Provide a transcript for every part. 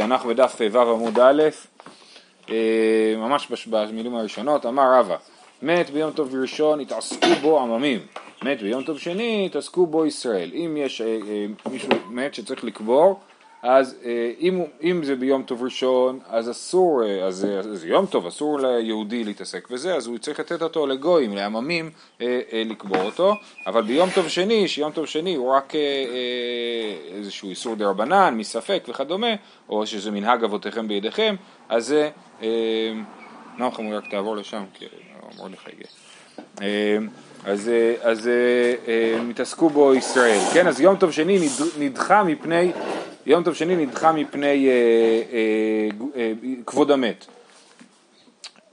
אנחנו בדף ו' עמוד א', ממש במילים הראשונות. אמר רבא, מת ביום טוב ראשון התעסקו בו עממים, מת ביום טוב שני התעסקו בו ישראל. אם יש מישהו מת שצריך לקבור, אז אם זה ביום טוב ראשון, אז אסור, אז יום טוב, אסור ליהודי להתעסק וזה, אז הוא צריך לתת אותו לגויים, לעממים, לקבור אותו. אבל ביום טוב שני, שיום טוב שני הוא רק איזשהו איסור דרבנן, מספק וכדומה, או שזה מנהג אבותיכם בידיכם, אז זה, נוחם הוא רק תעבור לשם, כי אמור לך יגע. אז מתעסקו בו ישראל, כן? אז יום טוב שני נדחה מפני... יום טוב שני נדחה מפני כבוד המת.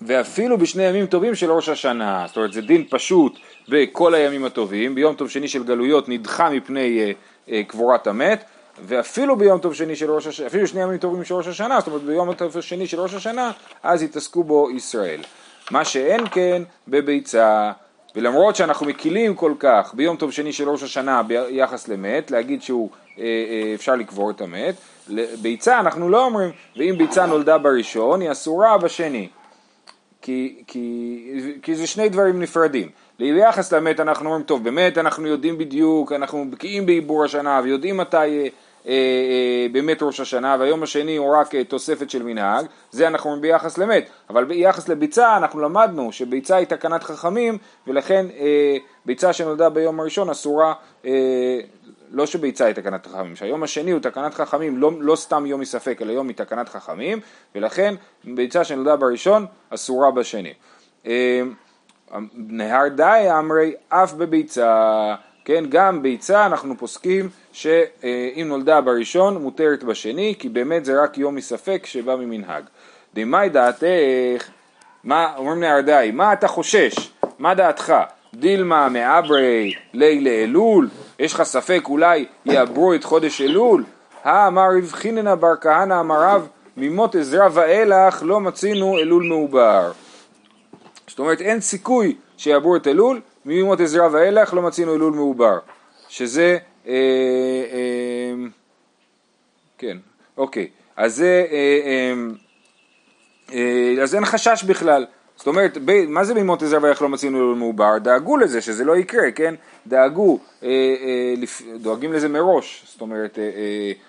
ואפילו בשני ימים טובים של ראש השנה, זאת אומרת זה דין פשוט בכל הימים הטובים, ביום טוב שני של גלויות נדחה מפני קבורת המת, ואפילו ביום טוב שני של ראש השנה, אפילו שני ימים טובים של ראש השנה, זאת אומרת ביום טוב שני של ראש השנה, אז התעסקו בו ישראל. מה שאין כן בביצה, ולמרות שאנחנו מקילים כל כך ביום טוב שני של ראש השנה ביחס למת, להגיד שהוא אפשר לקבור את המת, ביצה אנחנו לא אומרים, ואם ביצה נולדה בראשון היא אסורה בשני, כי זה שני דברים נפרדים. ביחס למת אנחנו אומרים, טוב, באמת אנחנו יודעים בדיוק, אנחנו בקיאים בעיבור השנה ויודעים מתי באמת ראש השנה, והיום השני הוא רק תוספת של מנהג, זה אנחנו אומרים ביחס למת. אבל ביחס לביצה אנחנו למדנו שביצה היא תקנת חכמים, ולכן ביצה שנולדה ביום הראשון אסורה, לא שביצה היא תקנת חכמים, שהיום השני הוא תקנת חכמים, לא סתם יום מספק, אלא יום היא תקנת חכמים, ולכן ביצה שנולדה בראשון אסורה בשני. נהר די אמרי אף בביצה, כן, גם ביצה אנחנו פוסקים שאם נולדה בראשון מותרת בשני, כי באמת זה רק יום מספק שבא ממנהג. דמי דעתך, מה אומרים נהר די, מה אתה חושש, מה דעתך? דילמה מאברי לילה אלול, יש לך ספק אולי יעברו את חודש אלול? אמר רב חיננה בר כהנא אמר רב, ממות עזרא ואילך לא מצינו אלול מעובר. זאת אומרת אין סיכוי שיעברו את אלול, ממות עזרא ואילך לא מצינו אלול מעובר, שזה כן, אוקיי, אז אין חשש בכלל. זאת אומרת, מה זה מימות עזרא ואילך לא מצינו אלול מעובר? דאגו לזה שזה לא יקרה, כן? דואגים לזה מראש, זאת אומרת,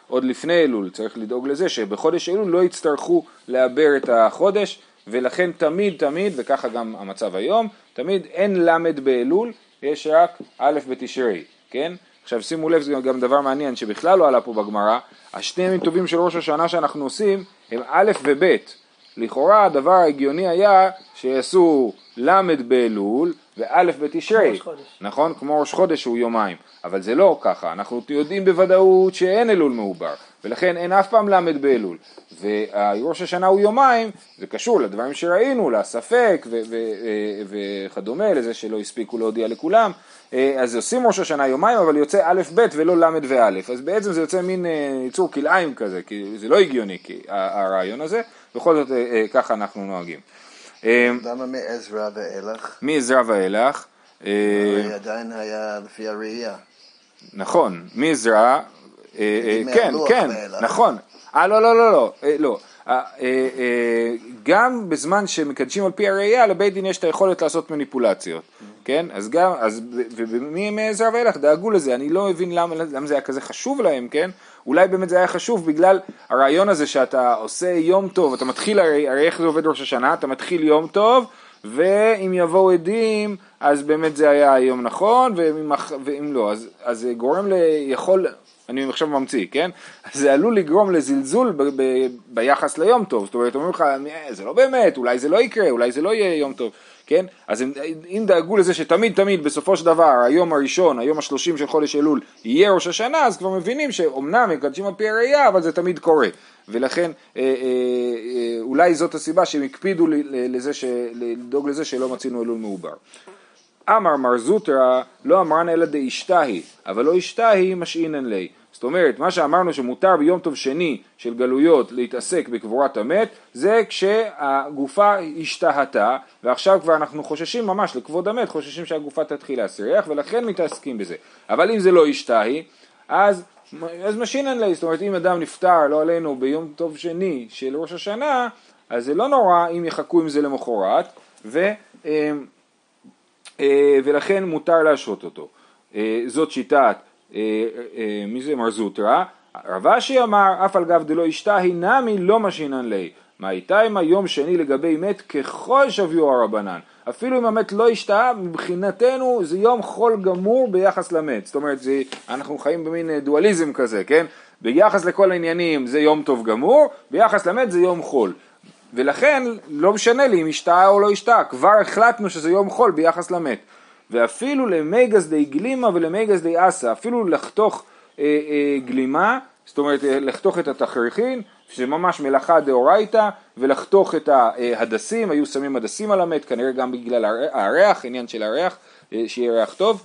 עוד לפני אלול צריך לדאוג לזה שבחודש אלול לא יצטרכו לעבר את החודש, ולכן תמיד, וככה גם המצב היום, תמיד אין למד באלול, יש רק א' בתשרי, כן? עכשיו שימו לב, זה גם דבר מעניין שבכלל לא עלה פה בגמרא, השני ימים טובים של ראש השנה שאנחנו עושים הם א' וב'. לכאורה הדבר ההגיוני היה שיעשו למד באלול ואלף בתשרי, נכון? כמו ראש חודש שהוא יומיים, אבל זה לא ככה, אנחנו יודעים בוודאות שאין אלול מעובר, ולכן אין אף פעם למד באלול, וראש השנה הוא יומיים, זה קשור לדברים שראינו, לספק וכדומה, לזה שלא הספיקו להודיע לכולם, אז עושים ראש השנה יומיים, אבל יוצא א' ב' ולא למד ואלף, אז בעצם זה יוצא מין ייצור כלאיים כזה, כי זה לא הגיוני הרעיון הזה, בכל זאת ככה אנחנו נוהגים. למה מעזרא ואילך? מעזרא ואילך עדיין היה לפי הראייה, נכון, מעזרא, כן, נכון, לא, גם בזמן שמקדשים על פי הראייה לבית דין יש את היכולת לעשות מניפולציות, כן? אז גם, ומעזרא ואילך דאגו לזה. אני לא מבין למה זה היה כזה חשוב להם, כן? אולי באמת זה היה חשוב בגלל הרעיון הזה שאתה עושה יום טוב, אתה מתחיל, הרי איך זה עובד ראש השנה, אתה מתחיל יום טוב, ואם יבואו עדים, אז באמת זה היה היום נכון, ואם לא, אז זה גורם ליכול, אני עכשיו ממציא, כן? זה עלול לגרום לזלזול ביחס ליום טוב, זאת אומרת, אומרים לך, זה לא באמת, אולי זה לא יקרה, אולי זה לא יהיה יום טוב. כן? אז אם דאגו לזה שתמיד בסופו של דבר היום הראשון, היום ה-30 של חודש אלול יהיה ראש השנה, אז כבר מבינים שאומנם מקדשים על פי הראייה, אבל זה תמיד קורה, ולכן אולי זאת הסיבה שהם הקפידו לדאוג לזה שלא מצינו אלול מעובר. אמר מר זוטרא לא אמרן אלא דאישתהי, אבל לא אישתהי משעינן לי. זאת אומרת, מה שאמרנו שמותר ביום טוב שני של גלויות להתעסק בקבורת המת, זה כשהגופה השתהתה, ועכשיו כבר אנחנו חוששים ממש לכבוד המת, חוששים שהגופה תתחיל להסריח, ולכן מתעסקים בזה. אבל אם זה לא השתהי, אז אז משינן לי, זאת אומרת, אם אדם נפטר, לא עלינו, ביום טוב שני של ראש השנה, אז זה לא נורא אם יחכו עם זה למחרת, ולכן מותר להשרות אותו. זאת שיטת, מי זה מרזוטרה? רבשי אמר, אף על גב דלא אשתה, הינמי לא משינן לי. מה הייתה עם היום שני לגבי מת ככל שביעו הרבנן? אפילו אם המת לא השתהה, מבחינתנו זה יום חול גמור ביחס למת. זאת אומרת, אנחנו חיים במין דואליזם כזה, כן? ביחס לכל העניינים זה יום טוב גמור, ביחס למת זה יום חול. ולכן לא משנה לי אם השתהה או לא השתהה, כבר החלטנו שזה יום חול ביחס למת. ואפילו למי גזדי גלימה ולמי גזדי אסה, אפילו לחתוך גלימה, זאת אומרת לחתוך את התחריכין, שממש מלאכה דאורייתא, ולחתוך את ההדסים, היו שמים הדסים על המת, כנראה גם בגלל הריח, עניין של הריח, שיהיה ריח טוב,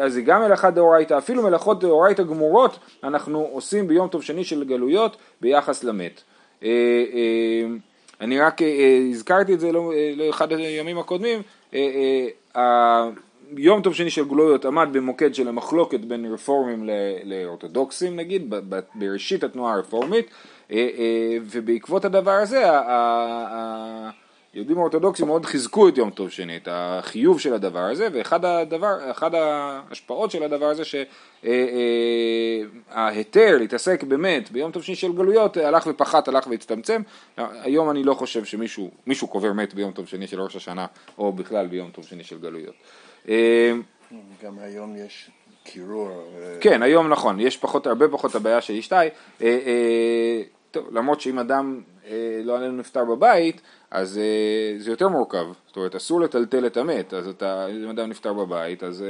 אז זה גם מלאכה דאורייתא, אפילו מלאכות דאורייתא גמורות, אנחנו עושים ביום טוב שני של גלויות, ביחס למת. אני רק הזכרתי את זה, לא אחד הימים הקודמים, יום טוב שני של גלויות עמד במוקד של המחלוקת בין רפורמים לאורתודוקסים נגיד, בראשית התנועה הרפורמית, ובעקבות הדבר הזה היהודים האורתודוקסים מאוד חיזקו את יום טוב שני, את החיוב של הדבר הזה, ואחד ההשפעות של הדבר הזה שההיתר להתעסק באמת ביום טוב שני של גלויות הלך ופחת, הלך והצטמצם. היום אני לא חושב שמישהו קובר מת ביום טוב שני של ראש השנה או בכלל ביום טוב שני של גלויות. גם היום יש קירור, כן, היום נכון, יש פחות, הרבה פחות הבעיה של אשתי, טוב, למרות שאם אדם לא עלינו נפטר בבית, אז זה יותר מורכב, זאת אומרת, אסור לטלטל את המת, אז אם אדם נפטר בבית, אז...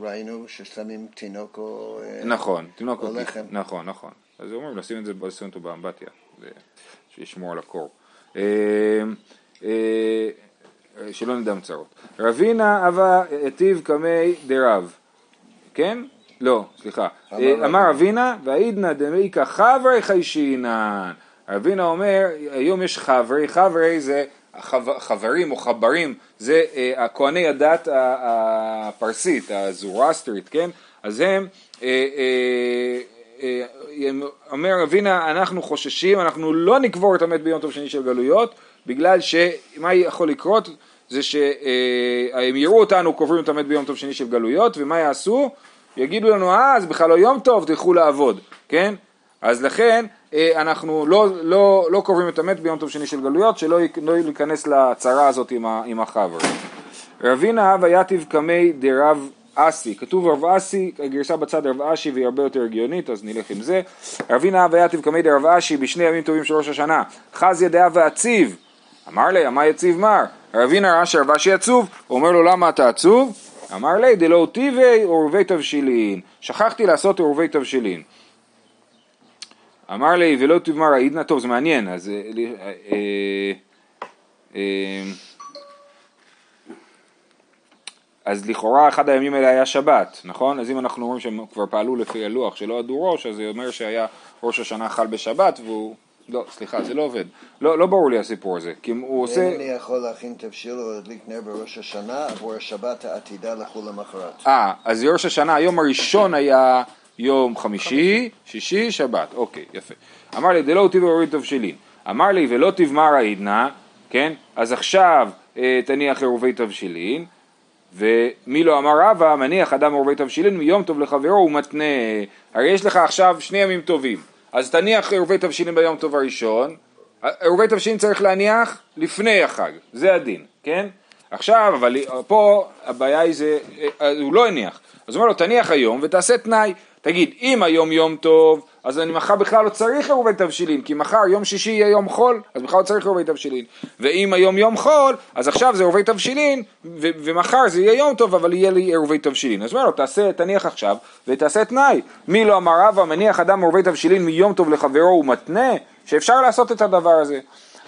ראינו ששמים תינוק או... נכון, תינוק או לחם. נכון, נכון, אז אומרים, לשים את זה באמבטיה, שישמור על הקור. שלא נדע מצרות. רבינה אבא עתיב קמי דרב. כן? לא, סליחה. אמר רבינה, והעידנא דמיקה חברי חיישינן. רבינה אומר, היום יש חברי, חברי זה חברים או חברים, זה הכהני הדת הפרסית, הזורואסטרית, כן? אז הם אומר רבינה, אנחנו חוששים, אנחנו לא נקבור את המת ביום טוב שני של גלויות, בגלל שמה יכול לקרות זה שהם יראו אותנו קוברים את המת ביום טוב שני של גלויות, ומה יעשו? יגידו לנו, אז בכלל לא יום טוב, תלכו לעבוד, כן? אז לכן אנחנו לא קוברים את המת ביום טוב שני של גלויות, שלא ייכנס לצרה הזאת עם החבר. רבינה אב היתיב קמי דרב אסי, כתוב רב אסי, הגרסה בצד רב אשי והיא הרבה יותר הגיונית, אז נלך עם זה. רבינה אב היתיב קמי דרב אשי בשני ימים טובים של ראש השנה, חז ידיה ועציב, אמר לי, מה יציב מר? רבינה ראה שרב אשי עצוב, הוא אומר לו, למה אתה עצוב? אמר לי, דלא אותיבי עורבי תבשילין, שכחתי לעשות עורבי תבשילין. אמר לי, ולא אותיב מר העידנא, טוב, זה מעניין, אז... אז לכאורה אחד הימים האלה היה שבת, נכון? אז אם אנחנו אומרים שהם כבר פעלו לפי הלוח שלא עדו ראש, אז זה אומר שהיה ראש השנה חל בשבת, והוא... לא, סליחה, זה לא עובד. לא ברור לי הסיפור הזה, כי הוא עושה... אני יכול להכין תבשיל או להדליק נר בראש השנה, עבור השבת העתידה לחול למחרת. אז ראש השנה, היום הראשון היה יום חמישי, שישי, שבת. אוקיי, יפה. אמר לי, דלא אותי ואורי תבשילין. אמר לי, ולא תבמר העידנא, כן? אז עכשיו תניח עורבי תבשילין. ומי לא אמר רבא, מניח אדם עורבי תבשילין מיום טוב לחברו ומתנה. הרי יש לך עכשיו שני ימים טובים, אז תניח עורבי תבשילין ביום טוב הראשון. עורבי תבשילין צריך להניח לפני החג, זה הדין, כן? עכשיו, אבל פה הבעיה היא זה, הוא לא הניח, אז אומר לו תניח היום ותעשה תנאי, תגיד אם היום יום טוב, אז אני מחר בכלל לא צריך עורבי תבשילין, כי מחר יום שישי יהיה יום חול, אז בכלל לא צריך עורבי תבשילין. ואם היום יום חול, אז עכשיו זה עורבי תבשילין, ומחר זה יהיה יום טוב, אבל יהיה לי עורבי תבשילין. אז אומר לו, תניח עכשיו, ותעשה תנאי. מי לא אמר רבא, מניח אדם עורבי תבשילין מיום טוב לחברו ומתנה, שאפשר לעשות את הדבר הזה.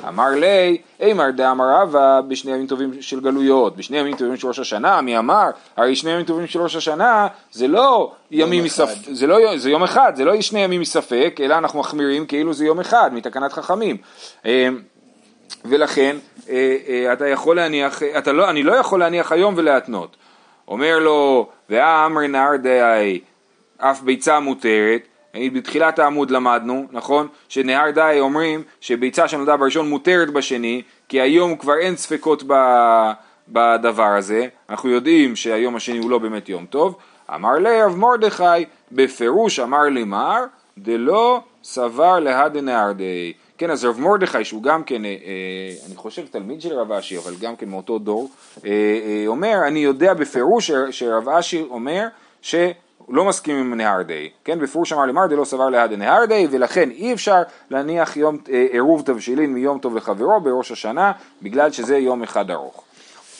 אמר לי, אימר דאמר רבא, בשני ימים טובים של גלויות, בשני ימים טובים של ראש השנה, מי אמר? הרי שני ימים טובים של ראש השנה, זה לא ימים מספק, זה יום אחד, זה לא שני ימים מספק, אלא אנחנו מחמירים כאילו זה יום אחד, מתקנת חכמים. ולכן, אתה יכול להניח, אני לא יכול להניח היום ולהתנות. אומר לו, ואמר נרדאי, אף ביצה מותרת. בתחילת העמוד למדנו, נכון, שנהר די אומרים שביצה שנולדה בראשון מותרת בשני, כי היום כבר אין ספקות בדבר הזה. אנחנו יודעים שהיום השני הוא לא באמת יום טוב. אמר לרב מרדכי, בפירוש אמר למר, דלא סבר להדה נהר די. כן, אז רב מרדכי, שהוא גם כן, אני חושב תלמיד של רב אשי, אבל גם כן מאותו דור, אומר, אני יודע בפירוש שרב אשי אומר שלא מסכים עם נהר די. כן, בפירוש אמר למר, דלא סבר להדה נהר די, ולכן אי אפשר להניח יום, עירוב תבשילין מיום טוב לחברו בראש השנה, בגלל שזה יום אחד ארוך.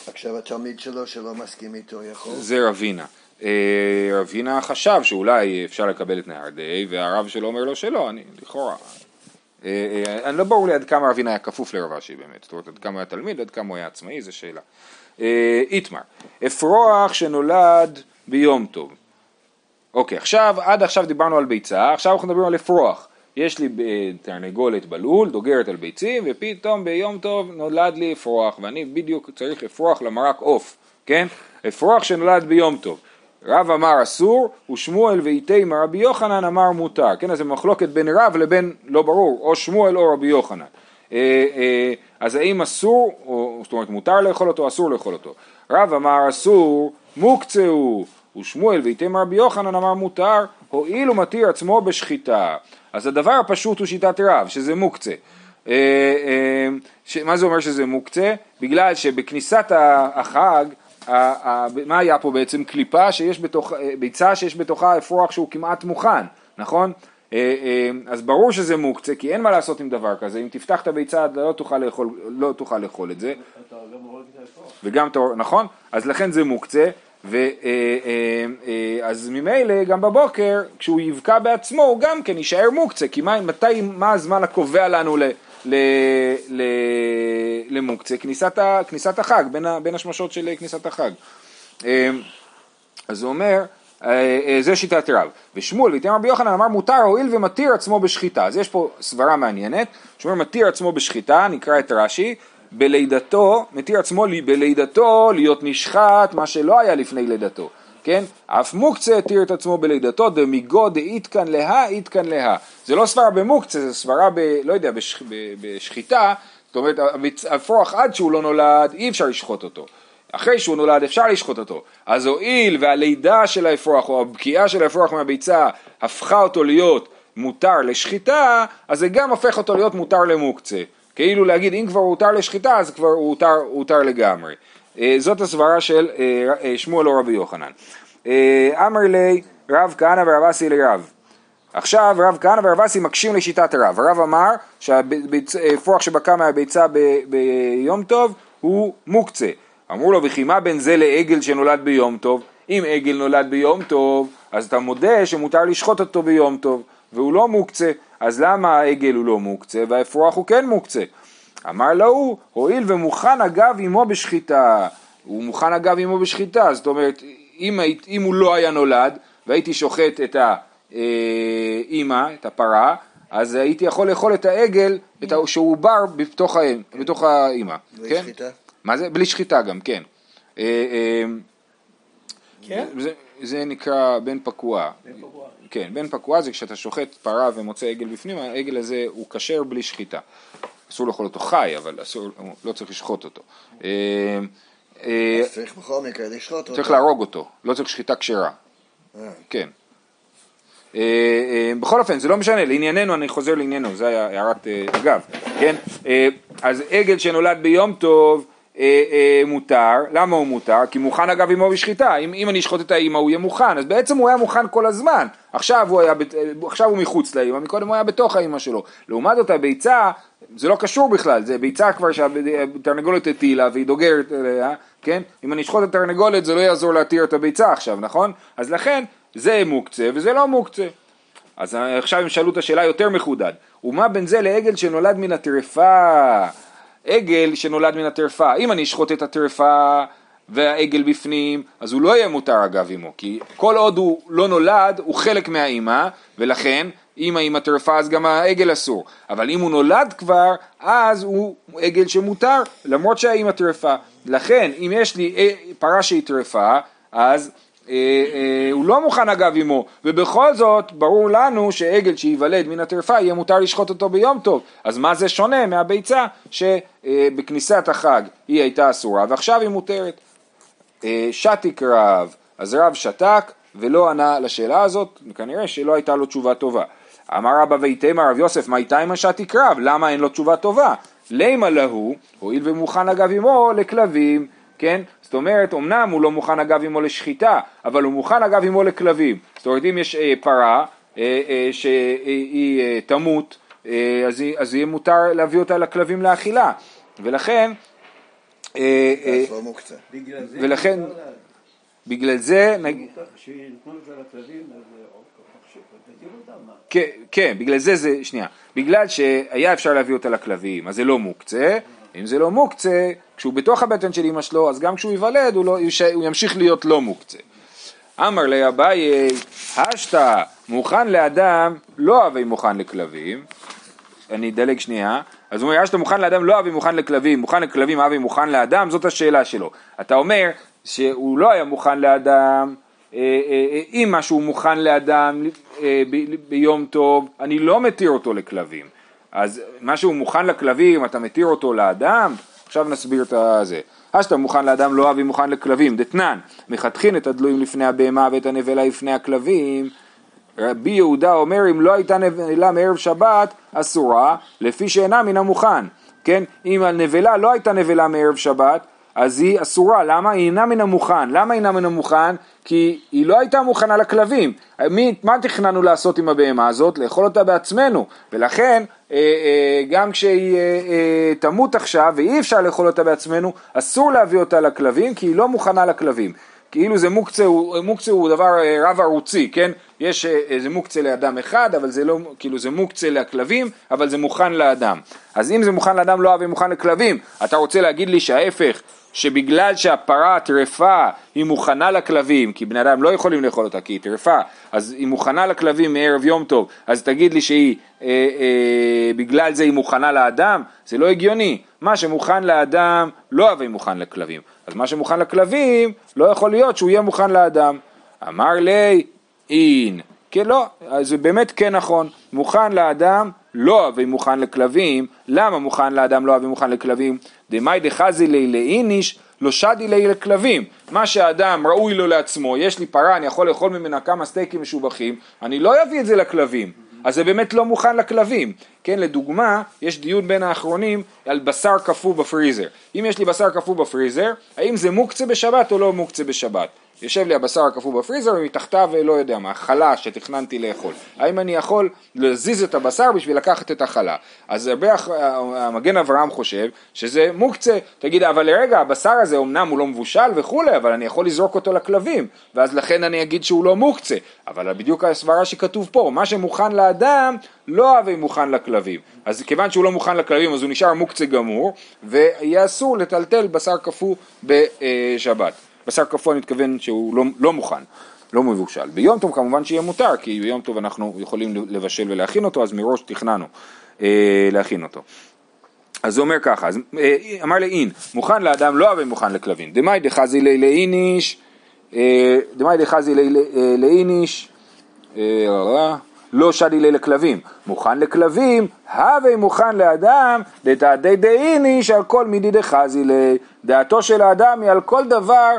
עכשיו התלמיד שלו שלא מסכים איתו יכול? זה רבינה. רב הינה חשב שאולי אפשר לקבל את נהר די, והרב שלו אומר לו שלא, אני לכאורה. אני לא ברור לי עד כמה רב הינה היה כפוף לרב אשי באמת, זאת אומרת עד כמה היה תלמיד, עד כמה הוא היה עצמאי, זו שאלה. איתמר, אפרוח שנולד ביום טוב. אוקיי, עכשיו, עד עכשיו דיברנו על ביצה, עכשיו אנחנו מדברים על אפרוח. יש לי תרנגולת בלול, דוגרת על ביצים, ופתאום ביום טוב נולד לי אפרוח, ואני בדיוק צריך אפרוח למרק אוף, כן? אפרוח שנולד ביום טוב. רב אמר אסור, ושמואל ואיתי מרבי יוחנן אמר מותר. כן, אז זה מחלוקת בין רב לבין, לא ברור, או שמואל או רבי יוחנן. אז האם אסור, או, זאת אומרת מותר לאכול אותו, אסור לאכול אותו. רב אמר אסור, מוקצהו, ושמואל ואיתי מרבי יוחנן אמר מותר, הואיל ומתיר עצמו בשחיטה. אז הדבר הפשוט הוא שיטת רב, שזה מוקצה. מה זה אומר שזה מוקצה? בגלל שבכניסת החג, מה היה פה בעצם? קליפה שיש בתוך, ביצה שיש בתוכה אפרוח שהוא כמעט מוכן, נכון? אז ברור שזה מוקצה, כי אין מה לעשות עם דבר כזה. אם תפתח את הביצה לא תוכל לאכול את זה, וגם נכון? אז לכן זה מוקצה. אז ממילא גם בבוקר כשהוא יבקע בעצמו הוא גם כן יישאר מוקצה, כי מה הזמן הקובע לנו למוקצה? כניסת החג, בין השמשות של כניסת החג. אז הוא אומר זה שיטת רב. ושמואל ואיתי רבי יוחנן אמר מותר הואיל ומתיר עצמו בשחיטה. אז יש פה סברה מעניינת שאומר מתיר עצמו בשחיטה, נקרא את רש"י, בלידתו, מתיר עצמו בלידתו להיות נשחט, מה שלא היה לפני לידתו, כן? אף מוקצה התיר את עצמו בלידתו, דמיגו דאית כאן לה, אית כאן לה. זה לא סברה במוקצה, זה סברה לא יודע, בשחיטה, זאת אומרת, אפרוח עד שהוא לא נולד, אי אפשר לשחוט אותו. אחרי שהוא נולד אפשר לשחוט אותו. אז הואיל והלידה של האפרוח, או הבקיעה של האפרוח מהביצה, הפכה אותו להיות מותר לשחיטה, אז זה גם הפך אותו להיות מותר למוקצה. כאילו להגיד, אם כבר הוא הותר לשחיטה, אז כבר הוא הותר לגמרי. זאת הסברה של שמואל או רבי יוחנן. אמר לי, רב כהנא ורב אסי לרב. עכשיו רב כהנא ורב אסי מקשים לשיטת רב. הרב אמר שהאפרוח שבקע מהביצה ביום טוב הוא מוקצה. אמרו לו, וכי מה בין זה לעגל שנולד ביום טוב? אם עגל נולד ביום טוב, אז אתה מודה שמותר לשחוט אותו ביום טוב, והוא לא מוקצה. אז למה העגל הוא לא מוקצה והאפרוח הוא כן מוקצה? אמר לו הוא, הואיל ומוכן אגב עמו בשחיטה. הוא מוכן אגב עמו בשחיטה, זאת אומרת, אם הוא לא היה נולד, והייתי שוחט את האמא, את הפרה, אז הייתי יכול לאכול את העגל, שהוא בר בתוך האמא. בלי שחיטה? מה זה? בלי שחיטה גם, כן. כן? זה נקרא בן פקוע. כן, בן פקוע זה כשאתה שוחט פרה ומוצא עגל בפנים, העגל הזה הוא כשר בלי שחיטה. אסור לאכול אותו חי, אבל לא צריך לשחוט אותו. צריך בכל מקרה לשחוט אותו. צריך להרוג אותו, לא צריך שחיטה כשרה. כן. בכל אופן, זה לא משנה, לענייננו, אני חוזר לענייננו, זה היה הערת אגב. כן? אז עגל שנולד ביום טוב, מותר. למה הוא מותר? כי מוכן אגב עמו בשחיטה. אם אני אשחוט את האמא הוא יהיה מוכן, אז בעצם הוא היה מוכן כל הזמן. עכשיו הוא מחוץ לאמא, מקודם הוא היה בתוך האמא שלו. לעומת אותה ביצה, זה לא קשור בכלל, זה ביצה כבר שהתרנגולת הטילה והיא דוגרת אליה, כן? אם אני אשחוט את התרנגולת זה לא יעזור להתיר את הביצה עכשיו, נכון? אז לכן זה מוקצה וזה לא מוקצה. אז עכשיו הם שאלו את השאלה יותר מחודד, ומה בין זה לעגל שנולד מן הטרפה? עגל שנולד מן הטרפה, אם אני אשחוט את הטרפה והעגל בפנים, אז הוא לא יהיה מותר אגב עמו, כי כל עוד הוא לא נולד, הוא חלק מהאימא, ולכן אימא עם הטרפה אז גם העגל אסור, אבל אם הוא נולד כבר, אז הוא עגל שמותר, למרות שהאימא טרפה, לכן אם יש לי פרה שהיא טרפה, אז הוא לא מוכן אגב עמו, ובכל זאת ברור לנו שעגל שיוולד מן הטרפה יהיה מותר לשחוט אותו ביום טוב. אז מה זה שונה מהביצה שבכניסת החג היא הייתה אסורה ועכשיו היא מותרת? שתיק רב, אז רב שתק ולא ענה לשאלה הזאת, כנראה שלא הייתה לו תשובה טובה. אמר רבא ויתימה רב יוסף, מה איתה עם השתיק רב? למה אין לו תשובה טובה? לימה להו, הועיל ומוכן אגב עמו לכלבים, כן? זאת אומרת, אמנם הוא לא מוכן אגב עמו לשחיטה, אבל הוא מוכן אגב עמו לכלבים. זאת אומרת, אם יש פרה שהיא תמות, אז יהיה מותר להביא אותה לכלבים לאכילה. ולכן, בגלל זה, כן, בגלל זה, שנייה, בגלל שהיה אפשר להביא אותה לכלבים, אז זה לא מוקצה. אם זה לא מוקצה, כשהוא בתוך הבטן של אמא שלו, אז גם כשהוא יוולד, הוא ימשיך להיות לא מוקצה. אמר לה אביי, השתא, מוכן לאדם, לא אבי מוכן לכלבים. אני אדלג שנייה. אז הוא אומר, השתא מוכן לאדם, לא אבי מוכן לכלבים, מוכן לכלבים, אבי מוכן לאדם, זאת השאלה שלו. אתה אומר שהוא לא היה מוכן לאדם, אם משהו מוכן לאדם ביום טוב, אני לא מתיר אותו לכלבים. אז מה שהוא מוכן לכלבים, אתה מתיר אותו לאדם? עכשיו נסביר את זה. השתא מוכן לאדם, לא אבי מוכן לכלבים. דתנן, מחתכין את הדלויים לפני הבהמה ואת הנבלה לפני הכלבים. רבי יהודה אומר, אם לא הייתה נבלה מערב שבת, אסורה, לפי שאינה מן המוכן. כן? אם הנבלה לא הייתה נבלה מערב שבת, אז היא אסורה. למה? היא אינה מן המוכן. למה אינה מן המוכן? כי היא לא הייתה מוכנה לכלבים. מה תכננו לעשות עם הבהמה הזאת? לאכול אותה בעצמנו. ולכן, גם כשהיא תמות עכשיו, ואי אפשר לאכול אותה בעצמנו, אסור להביא אותה לכלבים, כי היא לא מוכנה לכלבים. כאילו זה מוקצה, מוקצה הוא דבר רב ערוצי, כן? יש איזה מוקצה לאדם אחד, אבל זה לא, כאילו זה מוקצה לכלבים, אבל זה מוכן לאדם. אז אם זה מוכן לאדם לא אבי מוכן לכלבים, אתה רוצה להגיד לי שההפך, שבגלל שהפרה הטרפה היא מוכנה לכלבים, כי בני אדם לא יכולים לאכול אותה כי היא טרפה, אז היא מוכנה לכלבים מערב יום טוב, אז תגיד לי שהיא בגלל זה היא מוכנה לאדם? זה לא הגיוני. מה שמוכן לאדם לא אבי מוכן לכלבים, אז מה שמוכן לכלבים לא יכול להיות שהוא יהיה מוכן לאדם. אמר לי אין, כן, לא, אז באמת כן נכון, מוכן לאדם לא אבי מוכן לכלבים. למה מוכן לאדם לא אבי מוכן לכלבים? דמאי דחזי לילי איניש, לא שדי לילי כלבים. מה שהאדם ראוי לו לעצמו, יש לי פרה, אני יכול לאכול ממנה כמה סטייקים משובחים, אני לא אביא את זה לכלבים. אז זה באמת לא מוכן לכלבים. כן, לדוגמה, יש דיון בין האחרונים על בשר קפוא בפריזר. אם יש לי בשר קפוא בפריזר, האם זה מוקצה בשבת או לא מוקצה בשבת? יושב לי הבשר הקפוא בפריזר ומתחתיו ולא יודע מה, החלה שתכננתי לאכול. האם אני יכול להזיז את הבשר בשביל לקחת את החלה? אז הרבה המגן אברהם חושב שזה מוקצה. תגיד, אבל רגע, הבשר הזה אמנם הוא לא מבושל וכולי, אבל אני יכול לזרוק אותו לכלבים, ואז לכן אני אגיד שהוא לא מוקצה. אבל בדיוק הסברה שכתוב פה, מה שמוכן לאדם לא אבי מוכן לכלבים. אז כיוון שהוא לא מוכן לכלבים, אז הוא נשאר מוקצה גמור, ויהיה אסור לטלטל בשר קפוא בשבת. בשר קפוא מתכוון שהוא לא מוכן, לא מבושל. ביום טוב כמובן שיהיה מותר, כי ביום טוב אנחנו יכולים לבשל ולהכין אותו, אז מראש תכננו להכין אותו. אז הוא אומר ככה, אמר לאין, מוכן לאדם לא אבי מוכן לכלבים. דמאי דחזי לילי איניש, דמאי דחזי לילי איניש, לא שדי לילי כלבים. מוכן לכלבים, הווי מוכן לאדם, דתעדי דאיני שעל כל מידי דחזי לילי. דעתו של האדם היא על כל דבר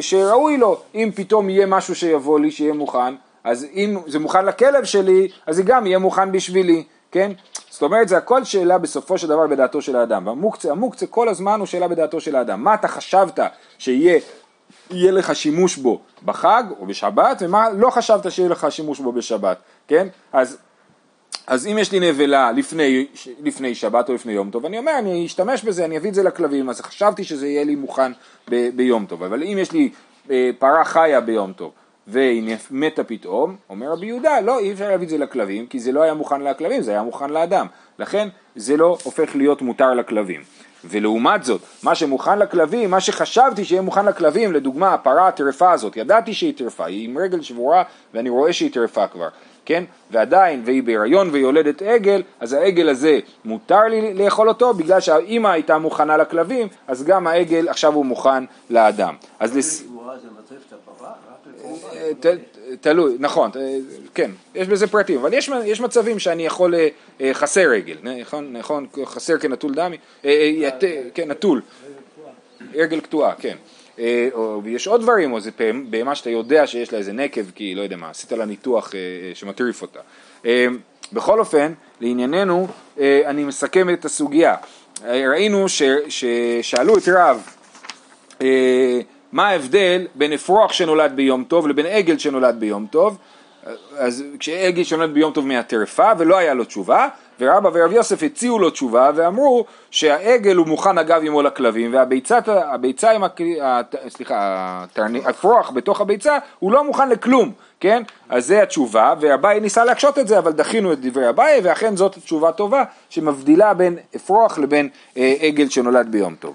שראוי לו. אם פתאום יהיה משהו שיבוא לי שיהיה מוכן, אז אם זה מוכן לכלב שלי, אז זה גם יהיה מוכן בשבילי, כן? זאת אומרת, זה הכל שאלה בסופו של דבר בדעתו של האדם. והמוקצה כל הזמן הוא שאלה בדעתו של האדם. מה אתה חשבת שיהיה לך שימוש בו בחג או בשבת, ומה לא חשבת שיהיה לך שימוש בו בשבת, כן? אז אם יש לי נבלה לפני שבת או לפני יום טוב, אני אומר, אני אשתמש בזה, אני אביא את זה לכלבים, אז חשבתי שזה יהיה לי מוכן ביום טוב. אבל אם יש לי פרה חיה ביום טוב, והיא מתה פתאום, אומר רבי יהודה, לא, אי אפשר להביא את זה לכלבים, כי זה לא היה מוכן לכלבים, זה היה מוכן לאדם. לכן זה לא הופך להיות מותר לכלבים. ולעומת זאת, מה שמוכן לכלבים, מה שחשבתי שיהיה מוכן לכלבים, לדוגמה, הפרה הטרפה הזאת, ידעתי שהיא טרפה, היא עם רגל שבורה ואני רואה שהיא טרפה כבר, כן? ועדיין, והיא בהיריון ויולדת עגל, אז העגל הזה מותר לי לאכול אותו, בגלל שהאמא הייתה מוכנה לכלבים, אז גם העגל עכשיו הוא מוכן לאדם. אז תלוי, נכון, כן, יש בזה פרטים, אבל יש מצבים שאני יכול חסר רגל, נכון, חסר כנטול דמי, כן, נטול, רגל קטועה, כן, ויש עוד דברים, או זה בהמה שאתה יודע שיש לה איזה נקב, כי לא יודע מה, עשית לה ניתוח שמטריף אותה. בכל אופן, לענייננו, אני מסכם את הסוגיה. ראינו ששאלו את רב, מה ההבדל בין אפרוח שנולד ביום טוב לבין עגל שנולד ביום טוב? אז כשעגל שנולד ביום טוב מהטרפה ולא היה לו תשובה, ורבא ורב יוסף הציעו לו תשובה ואמרו שהעגל הוא מוכן אגב עמו לכלבים, והביצה עם הפרוח בתוך הביצה הוא לא מוכן לכלום, כן? אז זה התשובה, והבאי ניסה להקשות את זה, אבל דחינו את דברי הבאי, ואכן זאת תשובה טובה שמבדילה בין אפרוח לבין עגל שנולד ביום טוב.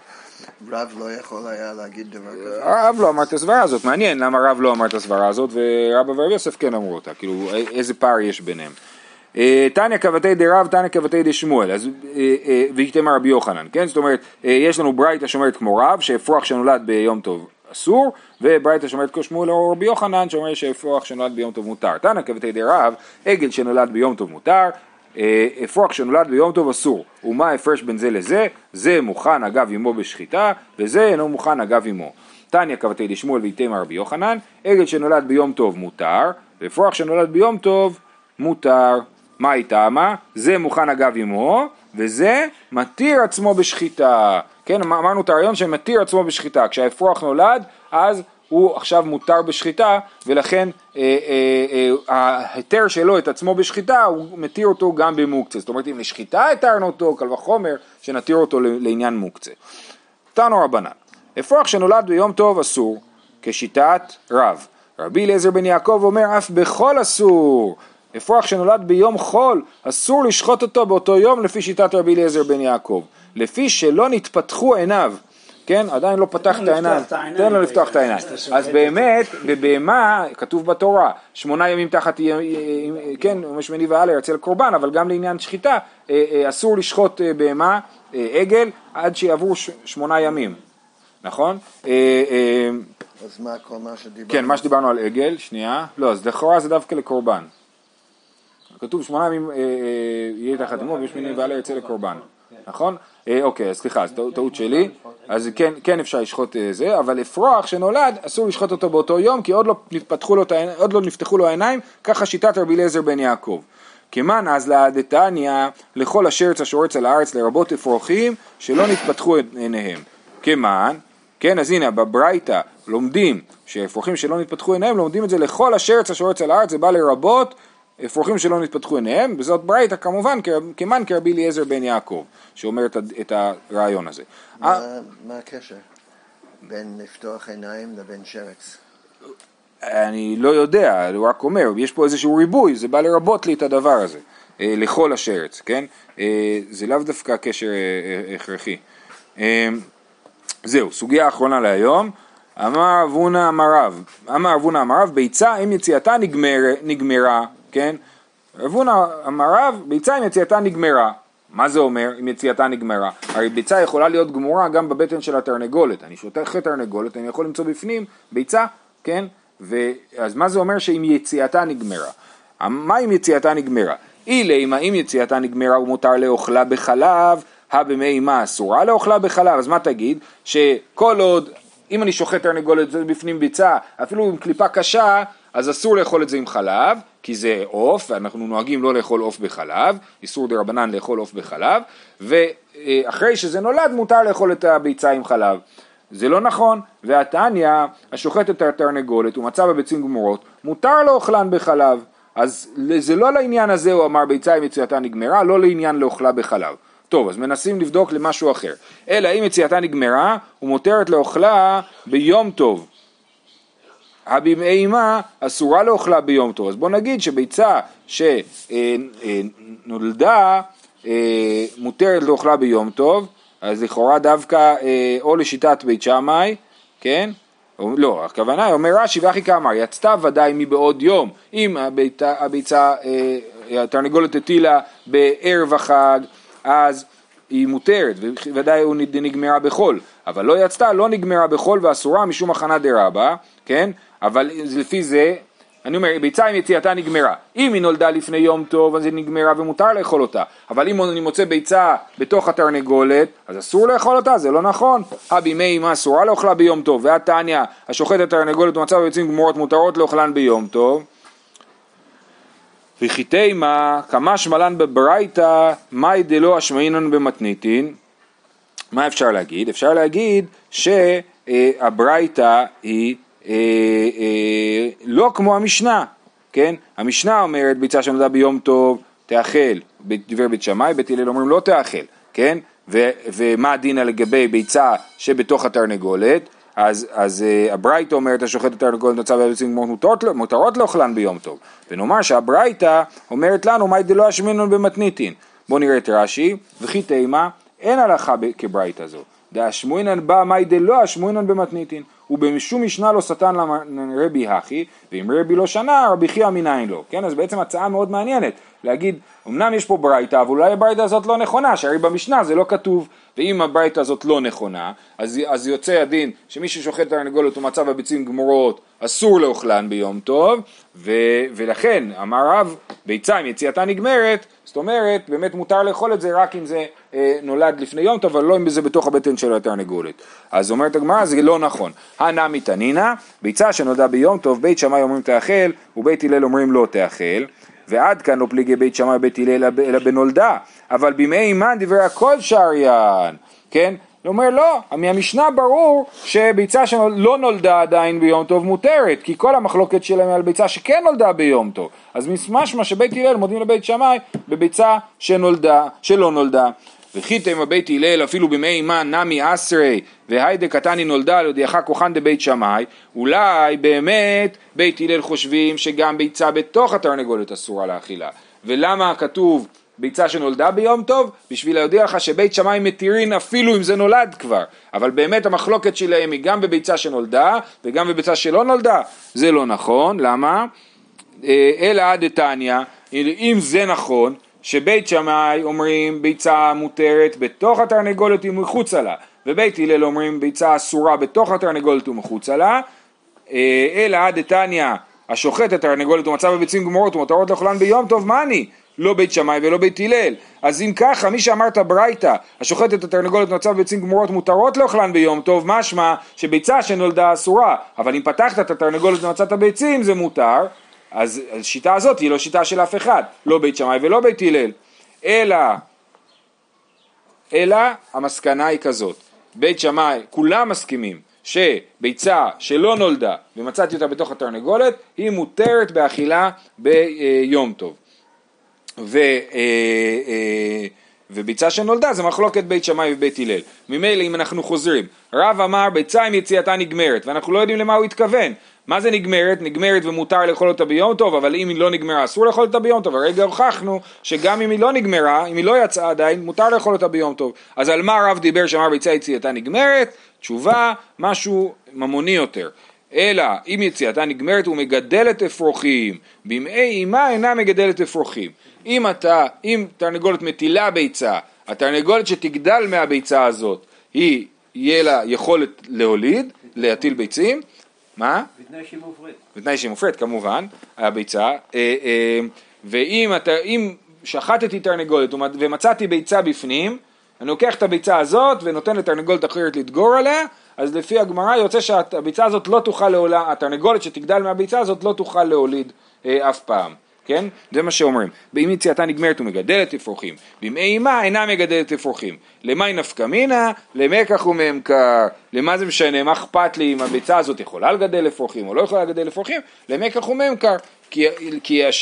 רב לא יכול היה להגיד דבר כזה. רב לא אמר את הסברה הזאת, מעניין למה רב לא אמר את הסברה הזאת ורבא ורב יוסף כן אמרו אותה, כאילו איזה פער יש ביניהם. תניה כבתי דרב, תניה כבתי דשמואל, אז ויתמר רבי יוחנן, כן? זאת אומרת, יש לנו ברייתא שאומרת כמו רב, שאפרוח שנולד ביום טוב אסור, וברייתא שאומרת כמו שמואל או רבי יוחנן, שאומרת שאפרוח שנולד ביום טוב מותר. תניה כבתי דרב, עגל שנולד ביום טוב מותר, אפרוח שנולד ביום טוב אסור, ומה הפרש בין זה לזה? זה מוכן אגב עמו בשחיטה, וזה אינו מוכן אגב עמו. תניא כבתי דשמואל ויתמר רבי יוחנן, עגל שנולד ביום טוב מותר, ואפרוח שנולד ביום טוב מותר. מה הייתה? מה? זה מוכן אגב עמו, וזה מתיר עצמו בשחיטה. כן, אמרנו את הרעיון שמתיר עצמו בשחיטה, כשהאפרוח נולד, אז הוא עכשיו מותר בשחיטה, ולכן ההיתר שלו את עצמו בשחיטה, הוא מתיר אותו גם במוקצה. זאת אומרת, אם לשחיטה התרנו אותו, קל וחומר, שנתיר אותו לעניין מוקצה. תנו רבנן, אפרוח שנולד ביום טוב אסור, כשיטת רב. רבי אליעזר בן יעקב אומר, אף בחול אסור. אפרוח שנולד ביום חול, אסור לשחוט אותו באותו יום, לפי שיטת רבי אליעזר בן יעקב. לפי שלא נתפתחו עיניו, כן, עדיין לא פתח את העיניים, תן לו לפתוח את העיניים. אז באמת, בבהמה, כתוב בתורה, 8 ימים תחת, כן, משמיני והלאה אצל קורבן, אבל גם לעניין שחיטה, אסור לשחוט בהמה, עגל, עד שיעברו 8 ימים, נכון? אז מה כל מה שדיברנו? כן, מה שדיברנו על עגל, שנייה, לא, אז לכאורה זה דווקא לקורבן. כתוב 8 ימים יהיה תחת עמו, ומשמיני והלאה אצל קורבן. נכון? אוקיי, אז סליחה, אז טעות שלי, אז כן אפשר לשחוט זה, אבל אפרוח שנולד, אסור לשחוט אותו באותו יום, כי עוד לא נפתחו לו העיניים, ככה שיטת רבי אליעזר בן יעקב. כמן אז לעדתניה, לכל אשר צשורץ על הארץ, לרבות אפרוחים, שלא נתפתחו עיניהם. כמן, כן, אז הנה, בברייתא לומדים, שאפרוחים שלא נתפתחו עיניהם, לומדים את זה לכל אשר צשורץ על הארץ, זה בא לרבות, אפרוחים שלא נתפתחו עיניהם, וזאת ברייתא כמובן, כמן כרבי אליעזר בן יעקב, שאומר את הרעיון הזה. מה הקשר בין לפתוח עיניים לבין שרץ? אני לא יודע, הוא רק אומר, יש פה איזשהו ריבוי, זה בא לרבות לי את הדבר הזה, לכל השרץ, כן? זה לאו דווקא קשר הכרחי. זהו, סוגיה האחרונה להיום, אמר אבונה אמריו, ביצה עם יציאתה נגמרה, כן? אבונה אמריו, ביצה עם יציאתה נגמרה. מה זה אומר אם יציאתה נגמרה? הרי ביצה יכולה להיות גמורה גם בבטן של התרנגולת. אני שותח תרנגולת, אני יכול למצוא בפנים ביצה, כן? אז מה זה אומר שאם יציאתה נגמרה? מה אם יציאתה נגמרה? אילא אם יציאתה נגמרה ומותר לאוכלה בחלב, הבמי מה אסורה לאוכלה בחלב. אז מה תגיד? שכל עוד אם אני שוחט תרנגולת בפנים ביצה, אפילו עם קליפה קשה, אז אסור לאכול את זה עם חלב, כי זה עוף, ואנחנו נוהגים לא לאכול עוף בחלב, איסור דרבנן לאכול עוף בחלב, ואחרי שזה נולד מותר לאכול את הביצה עם חלב. זה לא נכון, והתניה, השוחט את התרנגולת, הוא מצא בביצים גמורות, מותר לאוכלן בחלב, אז זה לא לעניין הזה, הוא אמר ביצה עם יציאתה נגמרה, לא לעניין לאוכלה בחלב. טוב, אז מנסים לבדוק למשהו אחר. אלא אם יציאתה נגמרה, הוא מותרת לאוכלה ביום טוב. הבמאימה אסורה לאוכלה ביום טוב. אז בוא נגיד שביצה שנולדה מותרת לאוכלה ביום טוב, אז לכאורה דווקא או לשיטת בית שמאי, כן? לא, הכוונה היא, אומר רש"י ואחי כאמר, יצתה ודאי מבעוד יום, אם הביצה, התרנגולת הטילה בערב החג, אז היא מותרת, וודאי הוא נגמרה בחול, אבל לא יצתה, לא נגמרה בחול ואסורה משום הכנה דרבה, כן? אבל לפי זה, אני אומר, ביצה עם יציאתה נגמרה. אם היא נולדה לפני יום טוב, אז היא נגמרה ומותר לאכול אותה. אבל אם אני מוצא ביצה בתוך התרנגולת, אז אסור לאכול אותה, זה לא נכון. הבי מי מה אסורה לאכלה ביום טוב, והתניה, השוחט התרנגולת ומצב ביצים גמורות מותרות לאכלן ביום טוב. וחיתי מה, כמה שמלן בברייתא, מאי דלא אשמעינן במתניתין. מה אפשר להגיד? אפשר להגיד שהברייתא היא לא כמו המשנה, כן? המשנה אומרת ביצה שנולדה ביום טוב תאכל, בדבר בית שמאי, בית הלל אומרים לא תאכל, כן? ומה הדין לגבי ביצה שבתוך התרנגולת? אז הברייתא אומרת השוחט התרנגולת נוצב ביצים מותרות לאוכלן ביום טוב, ונאמר שהברייתא אומרת לנו מאי דלא אשמינן במתניתין. בוא נראה את רש"י, וכי תימה אין הלכה כברייתא זו, דאשמועינן בא מאי דלא אשמועינן במתניתין, ובמשום משנה לא סתן לרבי הכי, ואם רבי לא שנה, רבי חי מניין לו. כן, אז בעצם הצעה מאוד מעניינת, להגיד, אמנם יש פה ברייתא, אבל אולי הברייתא הזאת לא נכונה, שהרי במשנה זה לא כתוב, ואם הברייתא הזאת לא נכונה, אז יוצא הדין, שמי ששוחט תרנגולות ומצא בביצים גמורות, אסור לאוכלן ביום טוב, ולכן, אמר רב, ביצה עם יציאתה נגמרת, זאת אומרת, באמת מותר לאכול את זה רק אם זה נולד לפני יום טוב, אבל לא אם זה בתוך הבטן של התרנגולת. אז אומרת הגמרא, זה לא נכון. הנה מתנינה, ביצה שנולדה ביום טוב, בית שמאי אומרים תאכל, ובית הלל אומרים לא תאכל, ועד כאן לא פליגי בית שמאי בית הלל אלא בנולדה, אבל בימי אימן דברי הכל שעריין, כן? הוא אומר לא, מהמשנה ברור שביצה שלא נולדה עדיין ביום טוב מותרת, כי כל המחלוקת שלהם על ביצה שכן נולדה ביום טוב, אז משמע שבית הלל מודים לבית שמאי בביצה שנולדה, שלא נולדה. וחיתם הבית הלל אפילו בימי אימן נמי אסרי והיידה קטני נולדה להודיעך כוחן דבית שמאי, אולי באמת בית הלל חושבים שגם ביצה בתוך התרנגולת אסורה לאכילה. ולמה כתוב ביצה שנולדה ביום טוב? בשביל להודיע לך שבית שמאי מתירין אפילו אם זה נולד כבר, אבל באמת המחלוקת שלהם היא גם בביצה שנולדה וגם בביצה שלא נולדה. זה לא נכון. למה? אלא עד תניא, אם זה נכון שבית שמאי אומרים ביצה מותרת בתוך התרנגולת ומחוץ עלה, ובית הלל אומרים ביצה אסורה בתוך התרנגולת ומחוץ עלה, אלא עד תניא השוחט התרנגולת ומצא בביצים גמורות ומותרות לאכלן ביום טוב, מה אני? לא בית שמאי ולא בית הלל. אז אם ככה, מי שאמרת ברייתא השוחט את התרנגולת ומצא בביצים גמורות מותרות לאכלן ביום טוב, משמע שביצה שנולדה אסורה, אבל אם פתחת את התרנגולת ומצאת ביצים זה מותר. אז השיטה הזאת היא לא שיטה של אף אחד, לא בית שמאי ולא בית הלל, אלא המסקנה היא כזאת, בית שמאי כולם מסכימים שביצה שלא נולדה ומצאתי אותה בתוך התרנגולת היא מותרת באכילה ביום טוב, וביצה שנולדה זה מחלוקת בית שמאי ובית הלל. ממילא אם אנחנו חוזרים, רב אמר ביצה עם יציאתה נגמרת, ואנחנו לא יודעים למה הוא התכוון. מה זה נגמרת? נגמרת ומותר לאכול אותה ביום טוב, אבל אם היא לא נגמרה אסור לאכול אותה ביום טוב. הרגע הוכחנו שגם אם היא לא נגמרה, אם היא לא יצאה עדיין, מותר לאכול אותה ביום טוב. אז על מה רב דיבר שאמר ביצה יציאתה נגמרת? תשובה, משהו ממוני יותר. אלא אם יציאתה נגמרת ומגדלת אפרוחים, בימי אימה אינה מגדלת אפרוחים. אם תרנגולת מטילה ביצה, התרנגולת שתגדל מהביצה הזאת היא יהיה לה יכולת להוליד, להטיל ביצים. מה? בתנאי שהיא מופרית. בתנאי שהיא מופרית, כמובן, הביצה. ואם שחטתי תרנגולת ומצאתי ביצה בפנים, אני לוקח את הביצה הזאת ונותן לתרנגולת אחרת לדגור עליה, אז לפי הגמרא יוצא שהביצה הזאת לא תוכל להוליד, התרנגולת שתגדל מהביצה הזאת לא תוכל להוליד אף פעם. כן? זה מה שאומרים. אם יציאתה נגמרת ומגדלת אפרוחים, בימי אימה אינה מגדלת אפרוחים. למה היא נפקא מינה? למקח וממכר. למה זה משנה? מה אכפת לי אם הביצה הזאת יכולה לגדל אפרוחים או לא יכולה לגדל אפרוחים? למקח וממכר. כי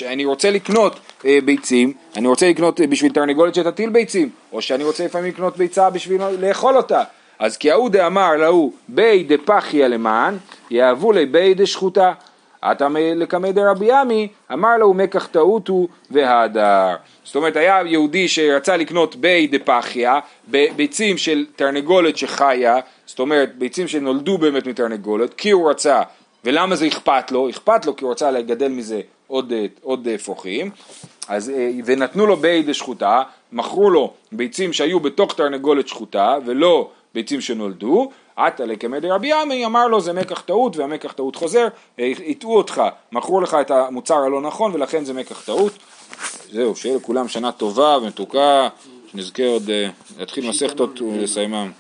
אני רוצה לקנות ביצים, אני רוצה לקנות בשביל תרנגולת שתטיל ביצים, או שאני רוצה לפעמים לקנות ביצה בשביל לאכול אותה. אז כי ההוא דאמר להוא בי דפחיה למען, יאהבו לי בי דשחוטה. אתה לקמא דרבי ימי, אמר לו מקח טעותו והדר. זאת אומרת, היה יהודי שרצה לקנות בי דפחיה, ביצים של תרנגולת שחיה, זאת אומרת, ביצים שנולדו באמת מתרנגולת, כי הוא רצה. ולמה זה אכפת לו? אכפת לו כי הוא רצה לגדל מזה עוד אפרוחים. אז ונתנו לו בי דשחוטה, מכרו לו ביצים שהיו בתוך תרנגולת שחוטה, ולא ביצים שנולדו, עתה לקמדי רבי עמי, אמר לו זה מקח טעות, והמקח טעות חוזר, יטעו אותך, מכרו לך את המוצר הלא נכון, ולכן זה מקח טעות. זהו, שיהיה לכולם שנה טובה ומתוקה, שנזכה עוד, להתחיל מסכתות ולסיימם.